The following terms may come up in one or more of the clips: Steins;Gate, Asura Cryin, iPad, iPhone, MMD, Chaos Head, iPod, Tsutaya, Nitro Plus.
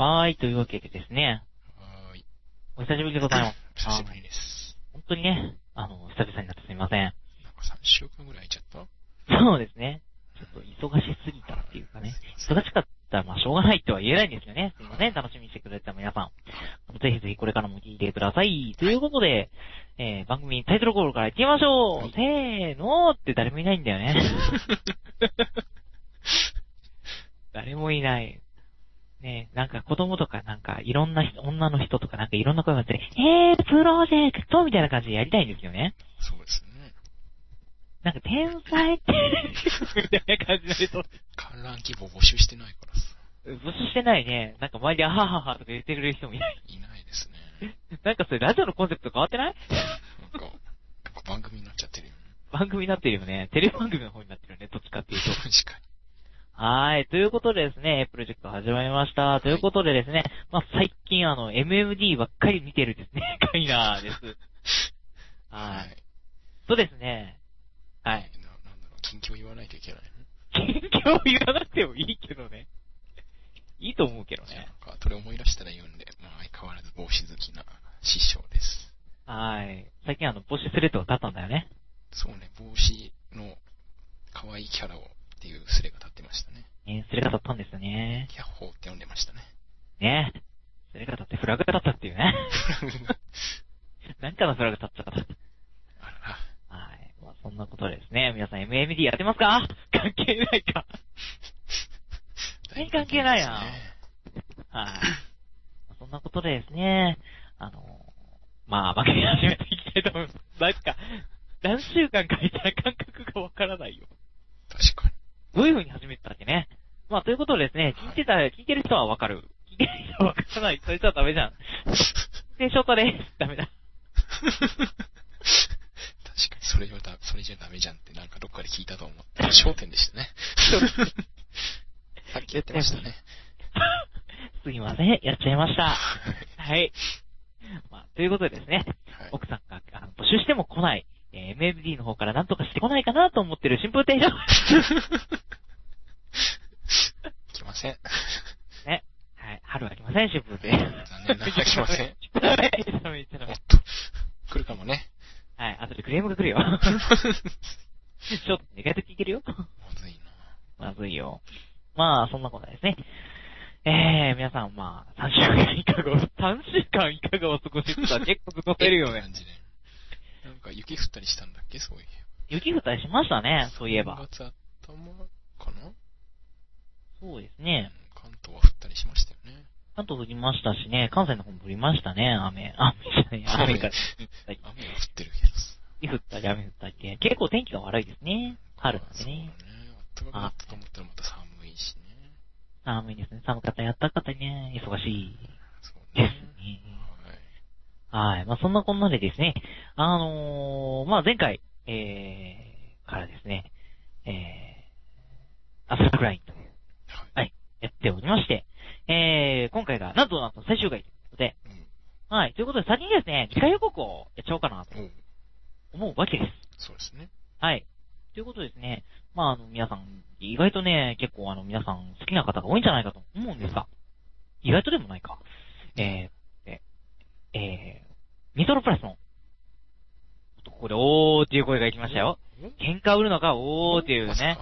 はい、というわけでですね。はい。お久しぶりでございます。久しぶりです。本当にね、久々になってすみません。なんか3週間ぐらい空いちゃった？そうですね。ちょっと忙しすぎたっていうかね。忙しかったら、まあ、しょうがないとは言えないんですよね。すいません。楽しみにしてくれた皆さん。ぜひぜひこれからも聞いてください。ということで、番組タイトルコールから行ってみましょう、はい、せーのーって誰もいないんだよね。誰もいない。ねえ、なんか子供とかなんかいろんな女の人とかなんかいろんな声があって、プロジェクトみたいな感じでやりたいんですよね。そうですね。なんか天才って、みたいな感じの人。観覧希望募集してないからさ。募集してないね。なんか周りでアハハハとか言ってくれる人もいない。いないですね。なんかそれラジオのコンセプト変わってない？なんか番組になっちゃってるよね。番組になってるよね。テレビ番組の方になってるよね。どっちかっていうと。確かに。はい。ということでですね、プロジェクト始まりました。はい、ということでですね、まあ、最近MMD ばっかり見てるですね、カイナーです。はい。はい、そうですね。はい。なんだろう、近況言わないといけないの？近況言わなくてもいいけどね。いいと思うけどね。なんか、それ思い出したら言うんで、まあ、相変わらず帽子好きな師匠です。はい。最近帽子スレッドが立ったんだよね。そうね、帽子の可愛いキャラを、っていうスレが立ってましたね。スレが立ったんですよね。ヤッホーって呼んでましたね。ねえ。スレが立ってフラグが立ったっていうね。なんかのフラグ立っちゃった。あら。はい。まあそんなことですね。皆さん MMD やってますか？関係ないか。関係ないな。はい。そんなことでですね。まあ番組始めていきたいと思います。なんか、何週間かいたら感覚がわからないよ。確かに。どういう風に始めてたっけね。まあ、ということでですね、聞いてる人はわかる。聞いてる人はわからない。それじゃダメじゃん。で、ショートです。ダメだ。確かに、それじゃダメじゃんってなんかどっかで聞いたと思って。焦点でしたね。さっきやってましたね。すいません。やっちゃいました。はい。まあ、ということでですね、はい、奥さんが募集しても来ない。MMD の方から何とかしてこないかなと思ってる新風亭昇。来ません。ね。はい。春は来ません、新風亭。残念ながら来ません。おっと。来るかもね。はい。あとでクレームが来るよ。ちょっと意外と聞けるよ。まずいな。まずいよ。まあ、そんなことですね。皆さん、まあ、3週間いかがお過ごしですか？結構過ごせるよね。なんか雪降ったりしたんだっけ、そういう。雪降ったりしましたね、そういえば。3月頭かな？そうですね、うん。関東は降ったりしましたよね。関東降りましたしね、関西の方も降りましたね、雨。雨じゃない、雨が。雨が降ってるけど。降ったり雨降ったりって、結構天気が悪いですね、春なんでね。そうだね、暖かかったと思ったらまた寒いしね。寒いですね、寒かったり暖かったりね、忙しいですね。はい。まあ、そんなこんなでですね、まあ、前回、からですね、アスラクラインという、はい、やっておりまして、今回が、なんとなんと最終回ということで、うん、はい、ということで先にですね、次回予告をやっちゃおうかなと思うわけです。そうですね。はい。ということですね、まあ、皆さん、意外とね、結構皆さん好きな方が多いんじゃないかと思うんですが、意外とでもないか。ニトロプラスの、ここで、おーっていう声がいきましたよ。喧嘩売るのか、おーっていうね。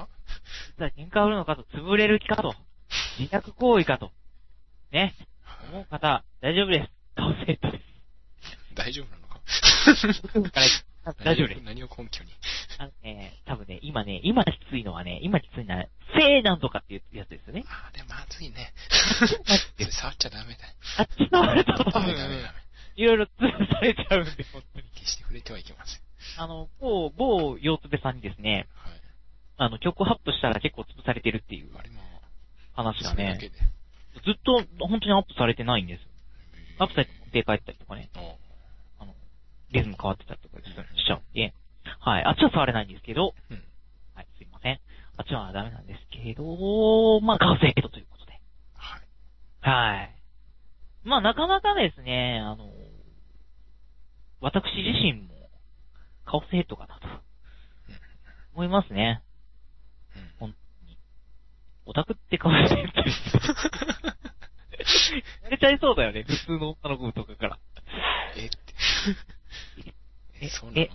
喧嘩売るのかと、潰れる気かと、自虐行為かと、ね、思う方、大丈夫です。どうせ大丈夫なのか大丈夫です。何を根拠に多分ね、今きついのはね、今きついのは、せーなんとかっていうやつですよね。あー、でもまずいね。触っちゃダメだ。触るとダメ。いろいろ潰されちゃうんで、本当に。決して触れてはいけません。某ヨーツベさんにですね、はい、曲をアップしたら結構潰されてるっていう話がね、ずっと本当にアップされてないんです。アップされて持って帰ったりとかね、リズム変わってたりとかしちゃうんで、はい、あっちは触れないんですけど、うん、はい、すいません。あっちはダメなんですけど、まあ、ガーセイドということで。はい。はい。まあ、なかなかですね、私自身も、カオスヘッドかなと、思いますね。うん、オタクってカオスヘッドです。やれちゃいそうだよね、普通の女の子とかから。そうなの？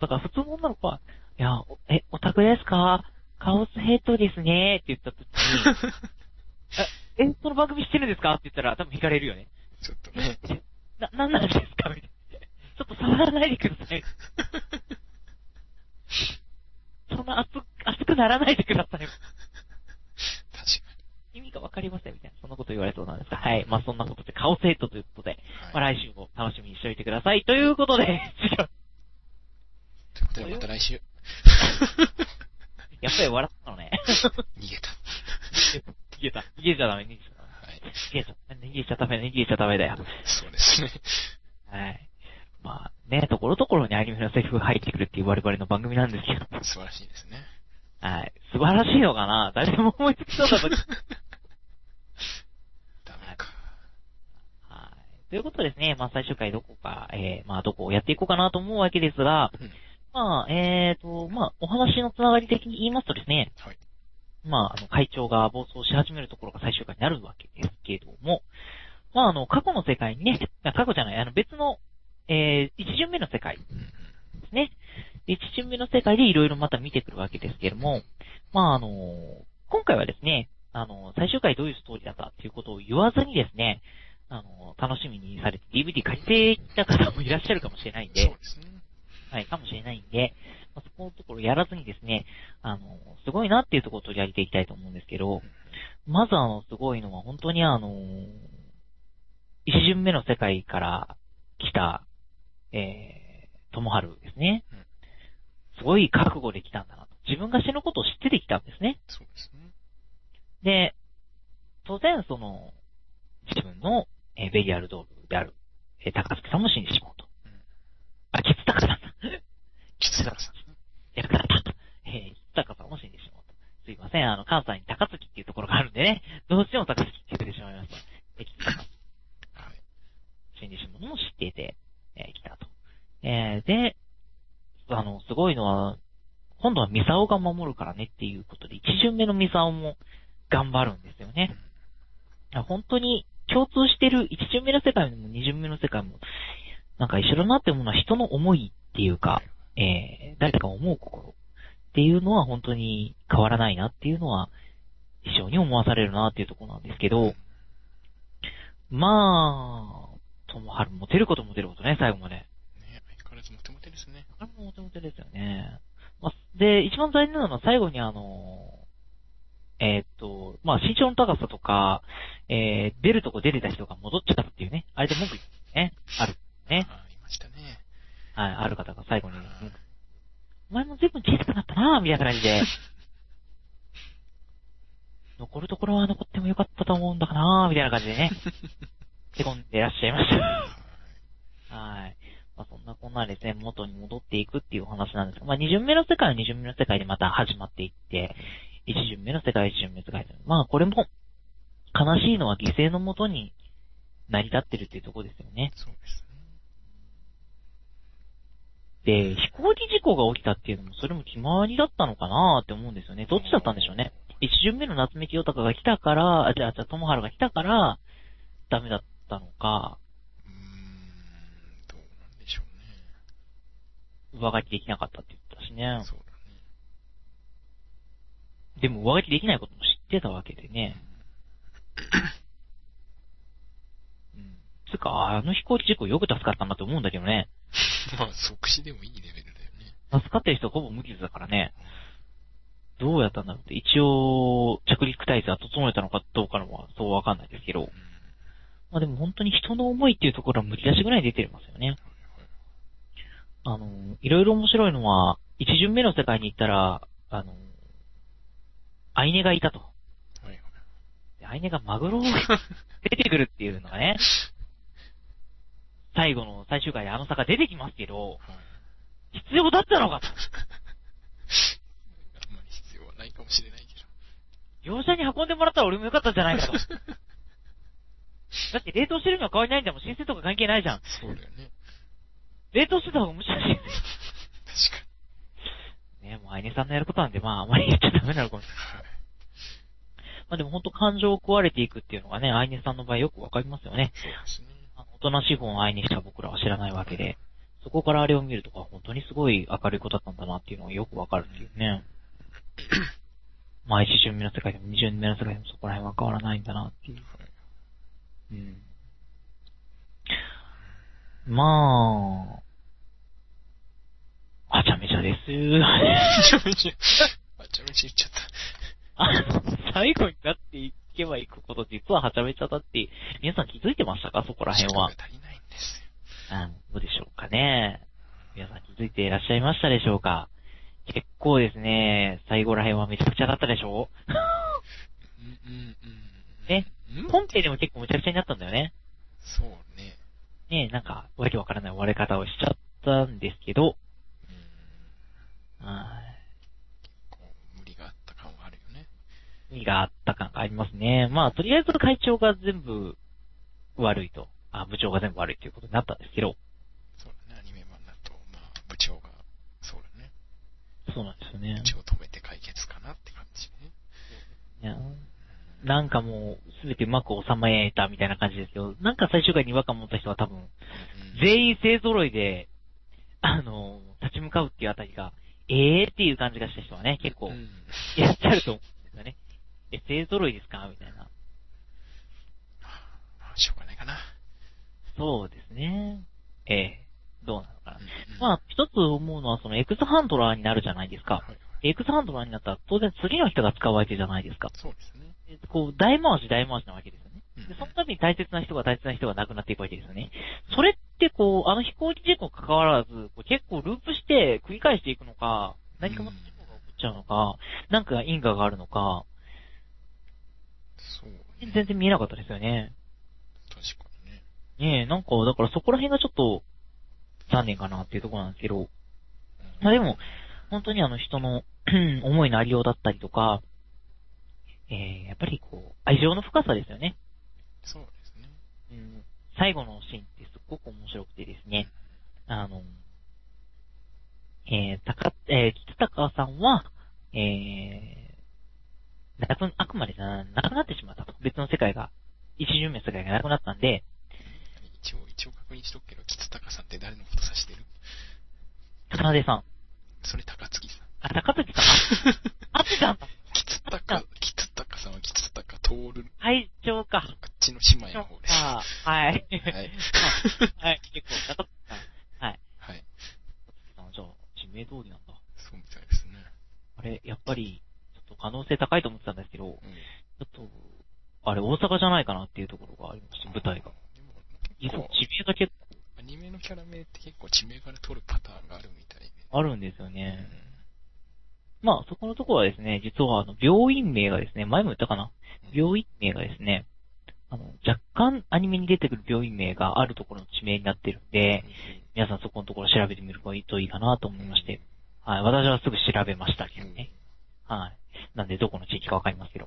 だから普通の女の子は、いや、オタクですか？カオスヘッドですねって言った時に、その番組知ってるんですかって言ったら多分惹かれるよね。ちょっとね。なんなんですかみたいな。ちょっと触らないでください。そんな熱くならないでください。確かに。意味がわかりませんみたいな。そんなこと言われそうなんですが。はい。まあ、そんなことでカオスヘッドということで、はい、まあ、来週も楽しみにしておいてください。ということで、ということでまた来週。やっぱり笑ったのね。逃げた。逃げちゃダメだよ。そうですね。はい。まあね、ところどころにアニメのセリフが入ってくるっていう我々の番組なんですけど。素晴らしいですね。はい。素晴らしいのかな？誰も思いつきそうだと。ダメか。はい。ということですね、まあ最終回どこか、まあどこをやっていこうかなと思うわけですが、うん、まあ、まあ、お話のつながり的に言いますとですね、はい、まあ、会長が暴走し始めるところが最終回になるわけですけども、まあ、過去の世界にね、過去じゃない、別の、一巡目の世界ですね。一巡目の世界でいろいろまた見てくるわけですけども、まあ、今回はですね、最終回どういうストーリーだったということを言わずにですね、楽しみにされて DVD 借りていた方もいらっしゃるかもしれないんで、そうですね。はい、かもしれないんで、まあ、そこのところやらずにですね、すごいなっていうところを取り上げていきたいと思うんですけど、まずすごいのは本当に一巡目の世界から来た、ともはるですね。すごい覚悟で来たんだなと。自分が死ぬことを知ってできたんですね。そうですね。で、当然自分の、ベリアルドールである、高槻さんも死んでしまうと。キツタカさん。キツタカさんも死んでしまった。すいません。関西に高槻っていうところがあるんでね。どうしても高槻って言ってしまいました。キツタカさん。死んでしまうのも知っていて、来たと。で、すごいのは、今度はミサオが守るからねっていうことで、一巡目のミサオも頑張るんですよね。本当に共通してる、一巡目の世界も二巡目の世界も、なんか一緒だなって思うのは人の思いっていうか、誰かを思う心っていうのは本当に変わらないなっていうのは非常に思わされるなっていうところなんですけど、まあ、ともはるモテることモテることね、最後まで。ね、相変わらずモテモテですね。相変わらずモテモテですよね。まあ、で、一番大事なのは最後にまあ身長の高さとか、出るとこ出てた人が戻っちゃったっていうね、あれで文句言ってたね、ある。ね。ありましたね。はい、ある方が最後に、お前も随分小さくなったなぁ、みたいな感じで。残るところは残ってもよかったと思うんだかなぁ、みたいな感じでね。手込んでいらっしゃいました。はい。まあそんなこんなですね、元に戻っていくっていうお話なんですが、まあ二巡目の世界は二巡目の世界でまた始まっていって、一巡目の世界は一巡目の世界で。まあこれも、悲しいのは犠牲のもとに成り立ってるっていうところですよね。そうですね。で、飛行機事故が起きたっていうのも、それも決まりだったのかなーって思うんですよね。どっちだったんでしょうね。一巡目の夏目清隆が来たから、じゃあ、友春が来たから、ダメだったのか。どうなんでしょうね。上書きできなかったって言ったしね。そうだね。でも上書きできないことも知ってたわけでね。うん。つか、飛行機事故よく助かったなって思うんだけどね。まあ、即死でもいいレベルだよね。助かってる人はほぼ無傷だからね。どうやったんだろうって、一応、着陸体制は整えたのかどうかのは、そうわかんないですけど。まあでも本当に人の思いっていうところはむき出しぐらい出てますよね。いろいろ面白いのは、一巡目の世界に行ったら、アイネがいたと。アイネがマグロを出てくるっていうのがね。最後の最終回で坂出てきますけど、はい、必要だったのかと。あんまり必要はないかもしれないけど。業者に運んでもらったら俺もよかったんじゃないかと。だって冷凍してるのは変わりないんだもん。申請とか関係ないじゃん。そうだよね。冷凍してた方が面白い。確かに。ねえ、もうアイネさんのやることなんで、まああまり言っちゃダメなのかもしれない。まあ、でも本当感情を壊れていくっていうのがね、アイネさんの場合よくわかりますよね。そうですね。大人資本を愛にした僕らは知らないわけで、そこからあれを見るとか本当にすごい明るい子だったんだなっていうのがよくわかるっていうね。まあ、一巡目の世界でも二巡目の世界でもそこら辺は変わらないんだなっていう。うん。まあ、はちゃめちゃです。はちゃめちゃ言っちゃった。最後になっていけばいくこと、実ははちゃめちゃだって、皆さん気づいてましたか？そこら辺は。足りないんですよ。どうでしょうかね。皆さん気づいていらっしゃいましたでしょうか？結構ですね、最後ら辺はめちゃくちゃだったでしょ？ね、本編でも結構めちゃくちゃになったんだよね。そうね。ね、なんか、わけわからない終わり方をしちゃったんですけど、意味があった感がありますね。まあ、とりあえず会長が全部悪いと、部長が全部悪いということになったんですけど。そうだね、アニメ版だと、まあ、部長が、そうだね。そうなんですよね。部長を止めて解決かなって感じね。いや、なんかもう、すべてうまく収めたみたいな感じですけど、なんか最終回に違和感持った人は多分、全員勢揃いで、立ち向かうっていうあたりが、っていう感じがした人はね、結構、いらっしゃると思うんですよね。勢揃いですかみたいな。しょうがないかな。そうですね。どうなのかな。まあ、一つ思うのは、その、X ハンドラーになるじゃないですか。X ハンドラーになったら、当然次の人が使う相手じゃないですか。そうですね。こう、大回しなわけですよね。で、そのために大切な人が亡くなっていくわけですよね。それって、こう、飛行機事故に関わらず、こう結構ループして繰り返していくのか、何かも事故が起こっちゃうのか、なんか因果があるのか、そうね、全然見えなかったですよね。確かにね。ねえ、なんか、だからそこら辺がちょっと、残念かなっていうところなんですけど。まあでも、本当に人の思いのありようだったりとか、やっぱりこう、愛情の深さですよね。そうですね。うん、最後のシーンってすごく面白くてですね、北高さんは、あくまでなくなってしまったと。別の世界が、一巡目の世界がなくなったんで。一応確認しとくけど、キツタカさんって誰のこと指してる？高出さん。それ高月さん。あ、高月さん。あっちだ。キツタカさんはキツタカトール。会長か。あっちの姉妹の方です。ああ、はい。はい。はい、結構、高月さん。はい。はい。高月さんはじゃあ、地名通りなんだ。そうみたいですね。あれ、やっぱり、可能性高いと思ってたんですけど、ちょっと、あれ大阪じゃないかなっていうところがありました、舞台が。でも地名が結構。アニメのキャラ名って結構地名から取るパターンがあるみたいで。あるんですよね。まあ、そこのところはですね、実は病院名がですね、前も言ったかな、病院名がですね、若干アニメに出てくる病院名があるところの地名になってるんで、皆さんそこのところ調べてみるといいかなと思いまして、はい、私はすぐ調べましたけどね。はい。なんでどこの地域かわかりますけど。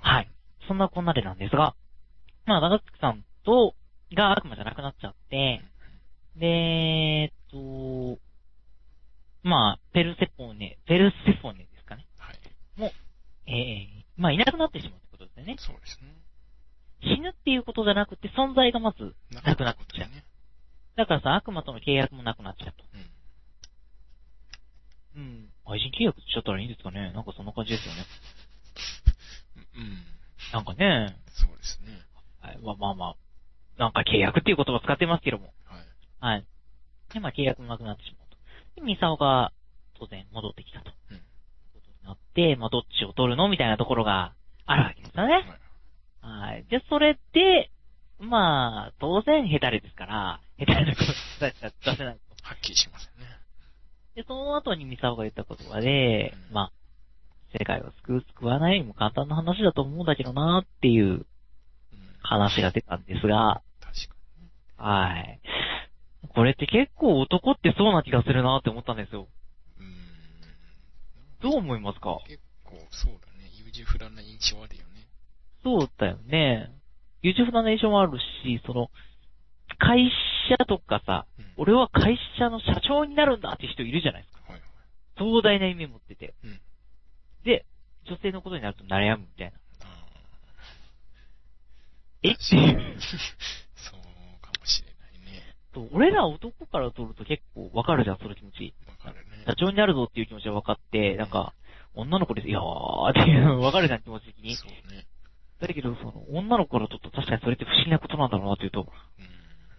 はい。そんなこんなでなんですが、まあ、長月さんと、が悪魔じゃなくなっちゃって、で、まあ、ペルセフォネですかね。はい。もう、まあ、いなくなってしまうってことですよね。そうですね。死ぬっていうことじゃなくて、存在がまず、なくなっちゃう。だからさ、悪魔との契約もなくなっちゃうと。うん。愛人契約しちゃったらいいんですかね。なんかそんな感じですよね。うん。なんかね。そうですね。はい。まあ、なんか契約っていう言葉使ってますけども。はい。はい。で、まあ契約もなくなってしまうと。で、ミサオが当然戻ってきたと。うん。なって、まあどっちを取るのみたいなところがあるわけですよね。はい。で、それで、まあ、当然ヘタレですから、ヘタレのこと出せないと。はっきりしますよね。で、その後にミサオが言った言葉で、まあ、世界を救う救わないよりも簡単な話だと思うんだけどなーっていう話が出たんですが、確かに。はい。これって結構男ってそうな気がするなーって思ったんですよ。どう思いますか？結構そうだね。優柔不断な印象あるよね。そうだよね。優柔不断な印象もあるし、その、会社とかさ、俺は会社の社長になるんだって人いるじゃないですか。はいはい、壮大な夢持ってて、で、女性のことになると悩むみたいな。えそうかもしれないね。そう、俺ら男から撮ると結構わかるじゃん、その気持ち。わかるね。社長になるぞっていう気持ちはわかって、なんか、女の子です、いやーっていうのわかるじゃん、気持ち的に。そうね。だけど、その、女の子から撮ると確かにそれって不思議なことなんだろうなっていうと、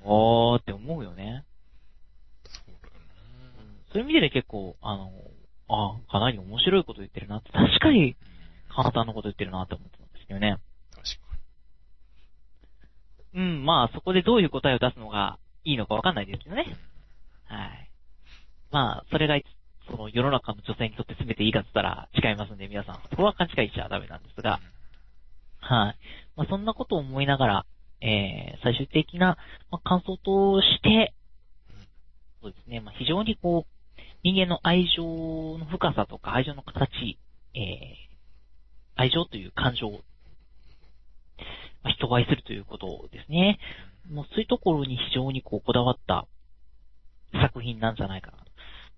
あーって思うよね。そうだよね。そういう意味で結構、かなり面白いこと言ってるなって、確かに簡単なこと言ってるなって思ってたんですけどね。確かに。うん、まあそこでどういう答えを出すのがいいのかわかんないですけどね。はい。まあ、それが、その世の中の女性にとって全ていいかって言ったら違いますんで、皆さん、そこは勘違いしちゃダメなんですが、はい。まあそんなことを思いながら、最終的な感想として、そうですね、まあ非常にこう、人間の愛情の深さとか愛情の形、愛情という感情、人を愛するということですね。もうそういうところに非常にこだわった作品なんじゃないかなと。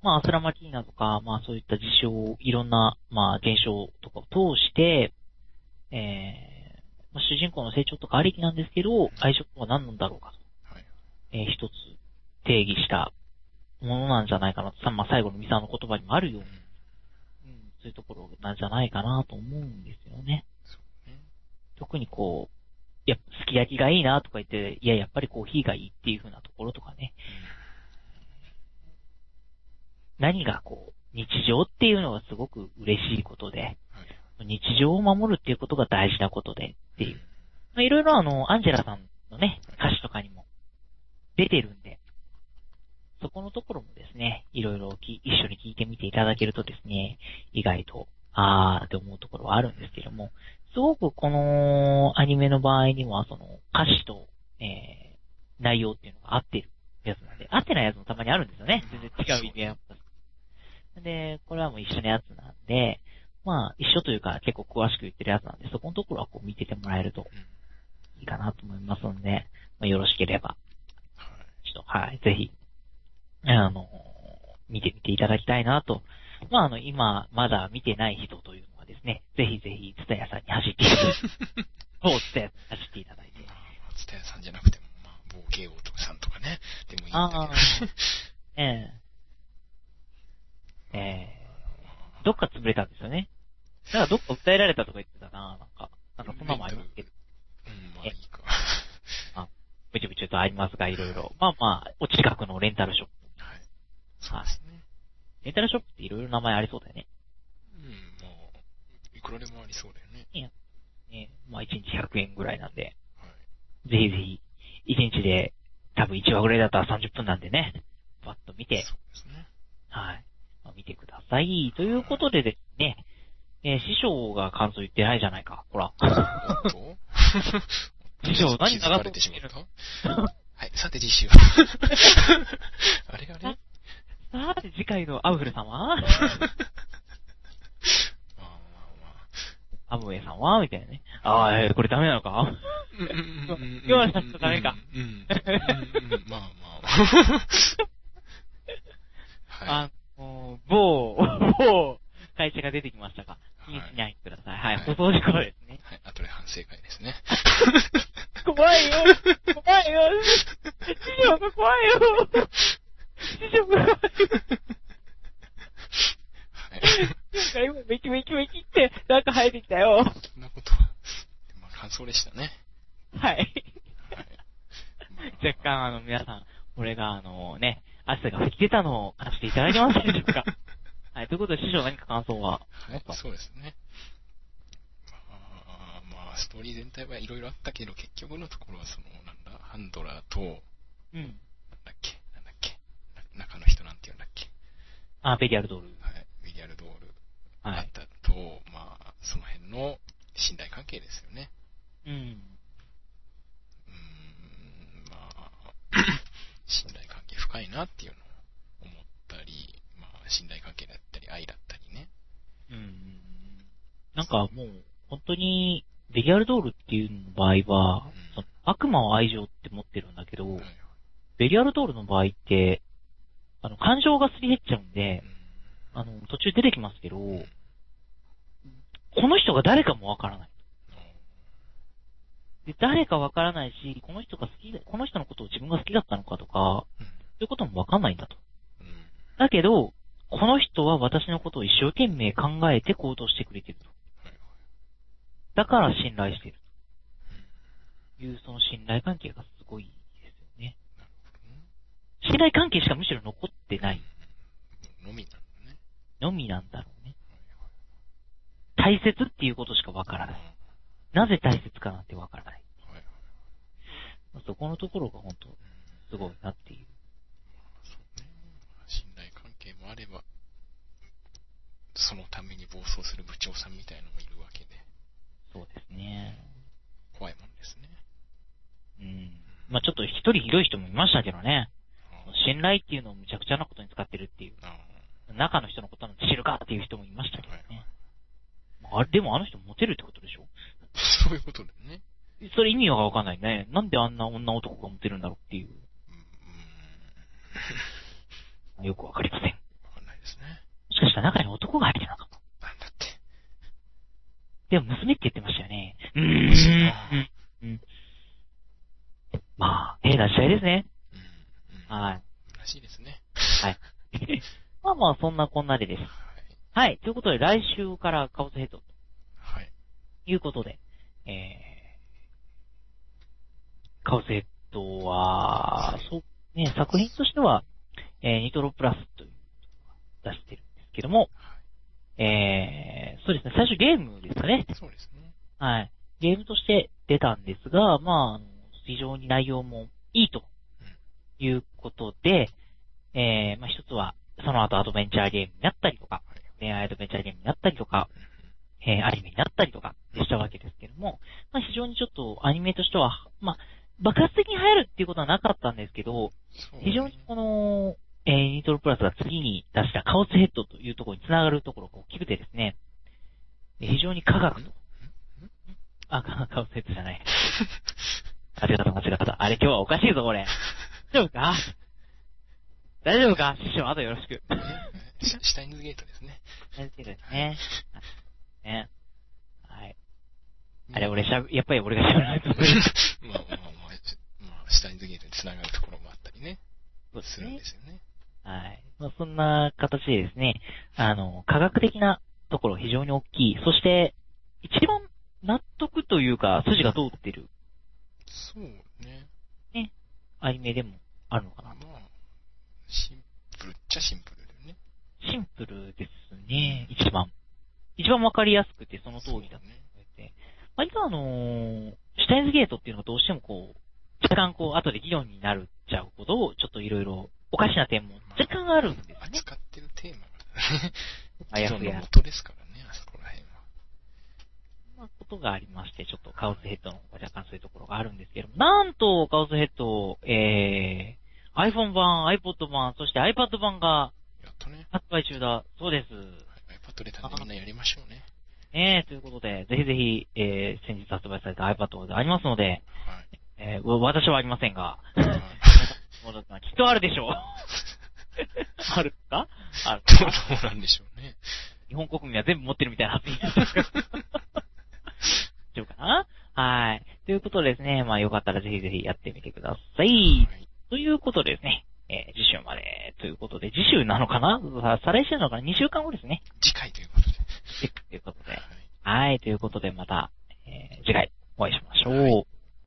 まあアスラマキーナとか、まあそういった事象、いろんなまあ現象とかを通して、主人公の成長とかありきなんですけど、愛情とは何なんだろうかと、はい、一つ定義したものなんじゃないかなと、まあ、最後のミサの言葉にもあるように、うん、そういうところなんじゃないかなと思うんですよね。そうね。特にこう、いや、すき焼きがいいなとか言って、いや、やっぱりコーヒーがいいっていう風なところとかね。うん、何がこう、日常っていうのがすごく嬉しいことで、はい、日常を守るっていうことが大事なことでっていう。まあ、いろいろアンジェラさんのね、歌詞とかにも出てるんで、そこのところもですね、いろいろ一緒に聞いてみていただけるとですね、意外と、あーって思うところはあるんですけども、すごくこのアニメの場合には、その歌詞と、内容っていうのが合ってるやつなんで、合ってないやつもたまにあるんですよね。全然違う意味やった。で、これはもう一緒のやつなんで、まあ一緒というか結構詳しく言ってるやつなんで、そこのところはこう見ててもらえるといいかなと思いますので、まあ、よろしければ、ちょっと、はい、ぜひ。見てみていただきたいなと。まあ、今、まだ見てない人というのはですね、ぜひぜひ、蔦屋さんに走っていただいて、某蔦屋さんに走っていただいて。まあ、蔦屋さんじゃなくても、まあ、某慶応さんとかね、でもいいんだけど。あどっか潰れたんですよね。だからどっか訴えられたとか言ってたな、なんかそんなもありますけど。うん、まあいいか。ぶちぶちとありますが、いろいろ。まあまあ、お近くのレンタルショップ。はい。そうですね。レンタルショップっていろいろ名前ありそうだよね。うん、まあ、いくらでもありそうだよね。いや。まあ、1日100円ぐらいなんで。はい。ぜひぜひ、1日で、多分1話ぐらいだったら30分なんでね。バッと見て。そうですね。はい。まあ、見てください。ということでですね、師匠が感想言ってないじゃないか。ほら。おっと師匠、何が流れてしまったはい、さて次週は。あれさて次回のアウフルさんはアムウェイさんはみたいなね。ああ、これダメなのか今日はちょっとダメか。まあまあ。某会社が出てきましたか。気にしないでください。はい、放送事故ですね。はい、後で反省会ですね。怖いよ師匠が怖いよ師匠が今めきってなんか生えてきたよ。そんなことは、まあ、感想でしたね。はい、まあ、若干皆さん俺が汗が吹き出たのを感じていただけませんでしょうかはい、ということで師匠何か感想は。はい、そうですね。ストーリー全体はいろいろあったけど、結局のところはそのなんだハンドラーと、なんだっけ中の人なんていうんだっけ、ベリアルドール、はい、ベリアルドールあったと、はい、まあその辺の信頼関係ですよね。まあ信頼関係深いなっていうのを思ったり、まあ信頼関係だったり愛だったりね。なんかもう本当にベリアルドールっていうの場合は、その悪魔を愛情って持ってるんだけど、ベリアルドールの場合って、感情がすり減っちゃうんで、途中出てきますけど、この人が誰かもわからない。で、誰かわからないし、この人が好きで、この人のことを自分が好きだったのかとか、そういうこともわかんないんだと。だけど、この人は私のことを一生懸命考えて行動してくれていると。だから信頼しているという、その信頼関係がすごいですよね。信頼関係しかむしろ残ってない。のみなんだろうね。大切っていうことしかわからない。なぜ大切かなんてわからない。そこのところが本当すごいなっていう。信頼関係もあれば、そのために暴走する部長さんみたいなのもいるわけで。そうですね。怖いもんですね。うん。まあちょっと一人ひどい人もいましたけどね。信頼っていうのをむちゃくちゃなことに使ってるっていう。中の人のことなんて知るかっていう人もいましたけどね。はいはい、あれ、でもあの人モテるってことでしょ？そういうことだよね。それ意味がわかんないね。なんであんな女男がモテるんだろうっていう。よくわかりません。わかんないですね。もしかしたら中に男が入ってるのかも。なんだって。でも娘って言ってましたよね。まあ、変な時代ですね。はい。らしいですね。はい。まあまあ、そんなこんなでです。はい。はい、ということで、来週からカオスヘッドと。はい。いうことで、カオスヘッドは、そう、ね、作品としては、ニトロプラスというのを出してるんですけども、はい、そうですね、最初ゲームですかね。そうですね。はい。ゲームとして出たんですが、まあ、非常に内容もいいということで、まあ一つは、その後アドベンチャーゲームになったりとか、恋愛アドベンチャーゲームになったりとか、アニメになったりとかしたわけですけども、まあ非常にちょっとアニメとしては、まあ、爆発的に流行るっていうことはなかったんですけど、非常にこの、ニトロプラスが次に出したカオスヘッドというところに繋がるところが大きくてですね、非常に科学と、カオスヘッドじゃない。間違った。あれ今日はおかしいぞ、これ。大丈夫か師匠、あとよろしく。シュタインズゲートですね。ね。はい。あれ、やっぱり俺が喋らないと思う。まあ、シュタインズゲートに繋がるところもあったりね。するんですよね。はい。まあ、そんな形でですね、科学的なところ非常に大きい。そして、一番納得というか、筋が通ってる。そうね。ね。アニメでもあるのかな。まあ、シンプルっちゃシンプルだよね。シンプルですね、一番わかりやすくて、その通りだと思って。割とシュタインズゲートっていうのがどうしてもこう、若干こう、後で議論になるっちゃうほど、ちょっといろいろおかしな点も若干あるんですね。まあ、扱ってるテーマがね。議論の元ですからね、あそこら辺は。そんなことがありまして、ちょっとカオスヘッドの若干そういうところがあるんですけども、なんとカオスヘッド、iPhone 版、iPod 版、そして iPad 版が発売中だそうです。ね、iPad でたまにやりましょうね。ということで、ぜひぜひ、先日発売された iPad がありますので、はい、私はありませんが、きっとあるでしょう。あるか？あるか。どうなんでしょうね。日本国民は全部持ってるみたいな発言ですけど。どうかな？はい。ということでですね、まあよかったらぜひぜひやってみてください。はい、ということでですね、次週までということで、次週なのかな？再来週なのかな？ 2 週間後ですね。次回ということで。次回ということで。はい。ということでまた、次回お会いしましょう。はい。